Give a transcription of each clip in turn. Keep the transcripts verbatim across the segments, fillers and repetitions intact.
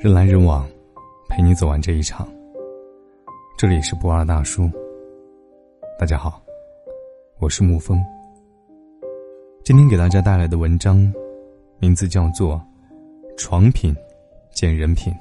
人来人往，陪你走完这一场。这里是不二大叔，大家好，我是沐风。今天给大家带来的文章名字叫做床品见人品。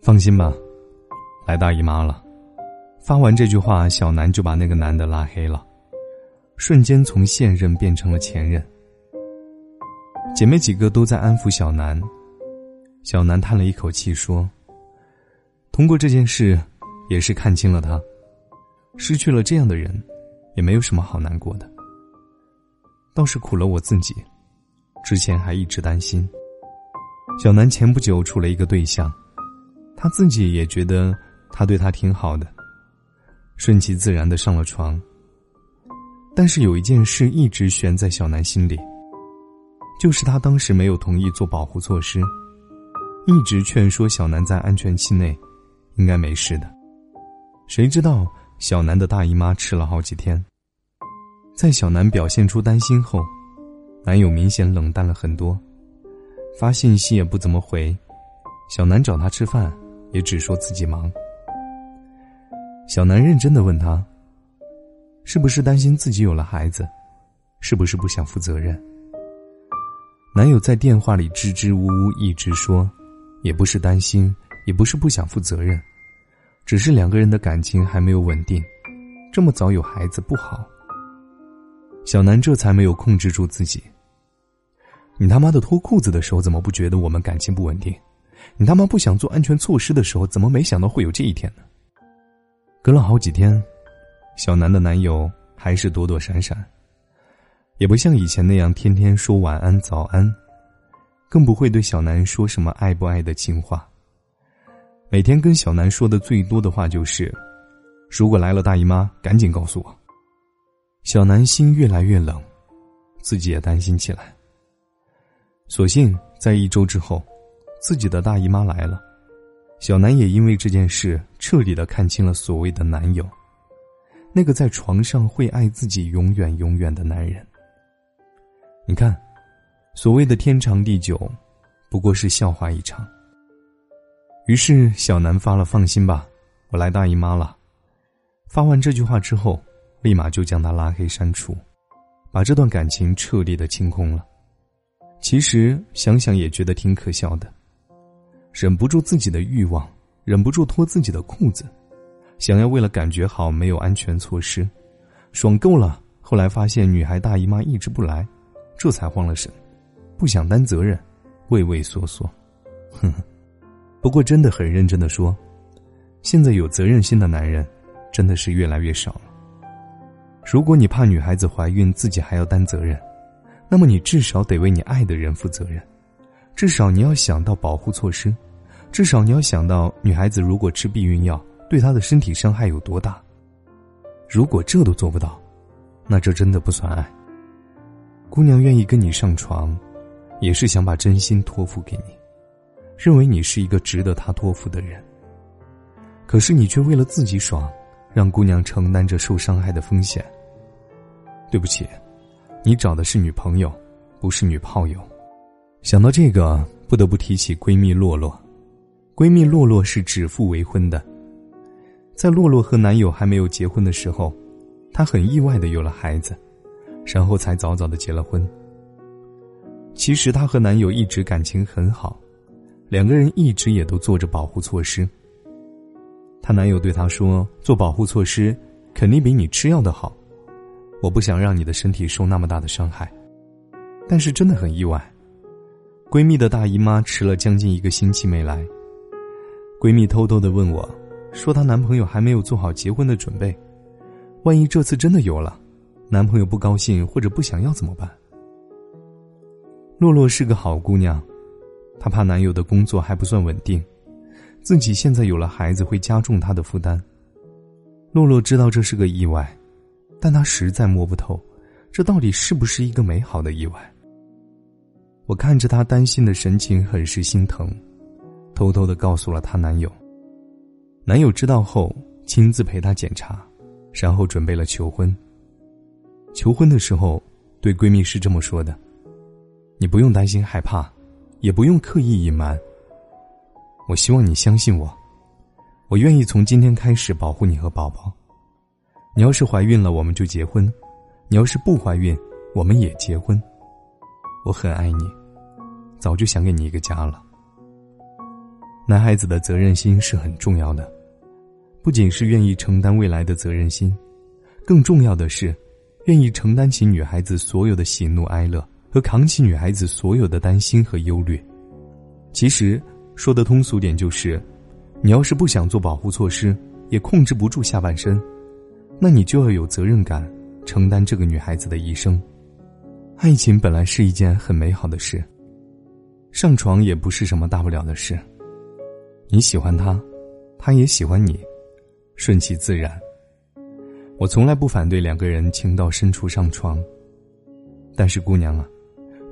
放心吧，来大姨妈了。发完这句话，小南就把那个男的拉黑了，瞬间从现任变成了前任。姐妹几个都在安抚小南，小南叹了一口气说，通过这件事也是看清了他，失去了这样的人也没有什么好难过的，倒是苦了我自己，之前还一直担心。小南前不久处了一个对象，他自己也觉得他对他挺好的，顺其自然地上了床。但是有一件事一直悬在小南心里，就是他当时没有同意做保护措施，一直劝说小南在安全期内应该没事的。谁知道小南的大姨妈吃了好几天，在小南表现出担心后，男友明显冷淡了很多，发信息也不怎么回，小南找他吃饭也只说自己忙。小南认真地问他，是不是担心自己有了孩子，是不是不想负责任。男友在电话里支支吾吾一直说，也不是担心，也不是不想负责任，只是两个人的感情还没有稳定，这么早有孩子不好。小南这才没有控制住自己，你他妈的脱裤子的时候怎么不觉得我们感情不稳定，你他妈不想做安全措施的时候怎么没想到会有这一天呢。隔了好几天，小南的男友还是躲躲闪闪，也不像以前那样天天说晚安早安，更不会对小南说什么爱不爱的情话。每天跟小南说的最多的话就是，如果来了大姨妈，赶紧告诉我。小南心越来越冷，自己也担心起来。所幸在一周之后，自己的大姨妈来了，小南也因为这件事彻底地看清了所谓的男友，那个在床上会爱自己永远永远的男人。你看，所谓的天长地久不过是笑话一场。于是小南发了放心吧，我来大姨妈了。发完这句话之后，立马就将他拉黑删除，把这段感情彻底的清空了。其实想想也觉得挺可笑的，忍不住自己的欲望，忍不住脱自己的裤子，想要为了感觉好没有安全措施，爽够了，后来发现女孩大姨妈一直不来，这才慌了神，不想担责任，畏畏缩缩。哼哼，不过真的很认真地说，现在有责任心的男人真的是越来越少了。如果你怕女孩子怀孕自己还要担责任，那么你至少得为你爱的人负责任，至少你要想到保护措施，至少你要想到女孩子如果吃避孕药对他的身体伤害有多大。如果这都做不到，那这真的不算爱。姑娘愿意跟你上床，也是想把真心托付给你，认为你是一个值得她托付的人。可是你却为了自己爽，让姑娘承担着受伤害的风险。对不起，你找的是女朋友，不是女炮友。想到这个，不得不提起闺蜜洛洛。闺蜜洛洛是指腹为婚的，在洛洛和男友还没有结婚的时候，她很意外地有了孩子，然后才早早地结了婚。其实她和男友一直感情很好，两个人一直也都做着保护措施。她男友对她说，做保护措施肯定比你吃药的好，我不想让你的身体受那么大的伤害。但是真的很意外，闺蜜的大姨妈迟了将近一个星期没来，闺蜜偷偷地问我，说她男朋友还没有做好结婚的准备，万一这次真的有了，男朋友不高兴或者不想要怎么办？洛洛是个好姑娘，她怕男友的工作还不算稳定，自己现在有了孩子会加重她的负担。洛洛知道这是个意外，但她实在摸不透，这到底是不是一个美好的意外？我看着她担心的神情很是心疼，偷偷地告诉了她男友。男友知道后亲自陪她检查，然后准备了求婚。求婚的时候对闺蜜是这么说的，你不用担心害怕，也不用刻意隐瞒，我希望你相信我，我愿意从今天开始保护你和宝宝。你要是怀孕了，我们就结婚；你要是不怀孕，我们也结婚。我很爱你，早就想给你一个家了。男孩子的责任心是很重要的，不仅是愿意承担未来的责任心，更重要的是愿意承担起女孩子所有的喜怒哀乐和扛起女孩子所有的担心和忧虑。其实说得通俗点就是，你要是不想做保护措施，也控制不住下半身，那你就要有责任感，承担这个女孩子的一生。爱情本来是一件很美好的事，上床也不是什么大不了的事。你喜欢他，他也喜欢你，顺其自然。我从来不反对两个人情到深处上床，但是姑娘啊，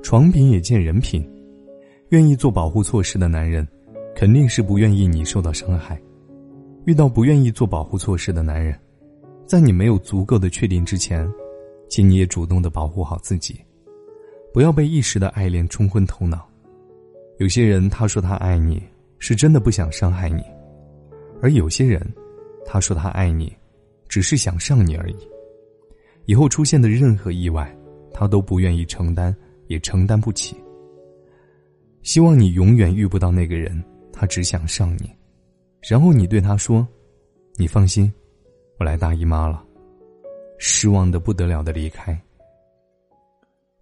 床品也见人品，愿意做保护措施的男人肯定是不愿意你受到伤害。遇到不愿意做保护措施的男人，在你没有足够的确定之前，请你也主动地保护好自己，不要被一时的爱恋冲昏头脑。有些人他说他爱你，是真的不想伤害你，而有些人他说他爱你，只是想上你而已。以后出现的任何意外他都不愿意承担，也承担不起。希望你永远遇不到那个人，他只想上你，然后你对他说，你放心，我来大姨妈了，失望得不得了的离开。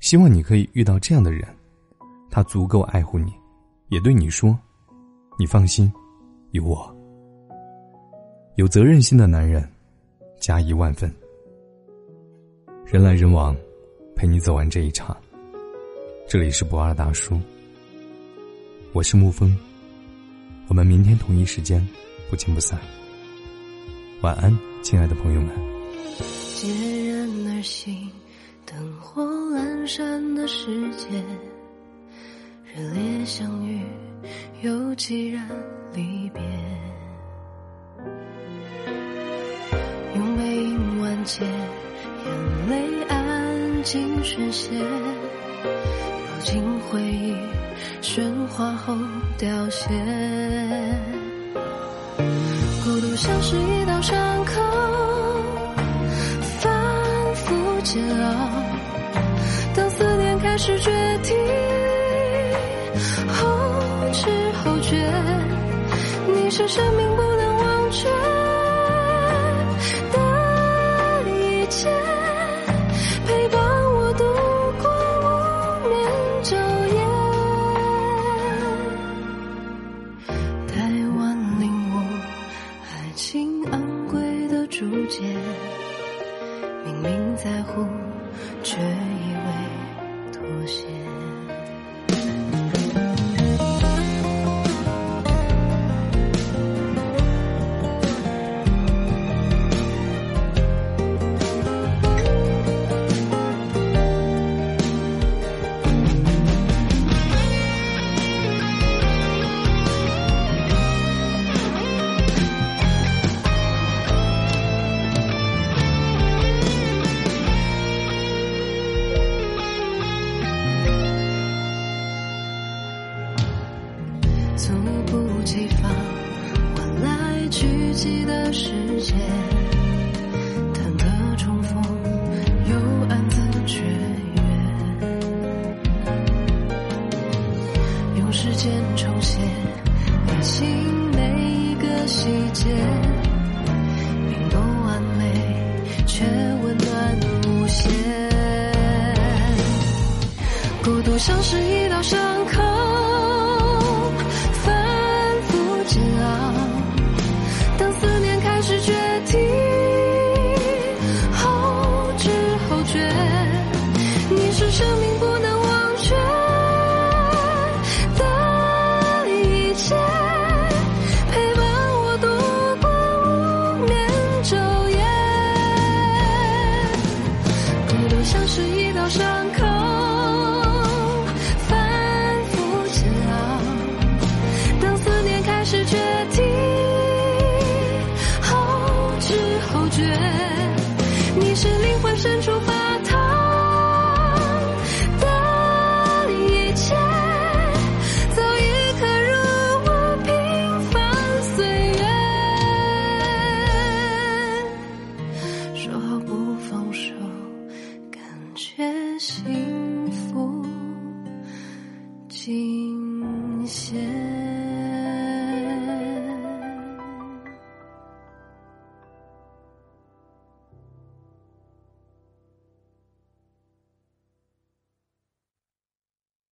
希望你可以遇到这样的人，他足够爱护你，也对你说，你放心，有我。有责任心的男人加一万分。人来人往，陪你走完这一场。这里是不二大叔，我是沐风，我们明天同一时间不见不散。晚安，亲爱的朋友们。孑然而行，灯火阑珊的世界，热烈相遇又既然离别，用背影完结，眼泪安静宣泄，揉进回忆喧哗后凋谢。孤独像是一道伤口，反复煎熬，当思念开始决堤，后知后觉，你是生命不能忘却的一切，陪伴我度过无眠昼夜。太晚领悟爱情昂贵的注解，明明在乎却以为妥协。猝不及防，换来聚集的世界，忐忑重逢，又暗自雀跃，用时间重写爱情每一个细节，并不完美，却温暖无限。孤独像是一道伤口，像是一道伤口，反惊现。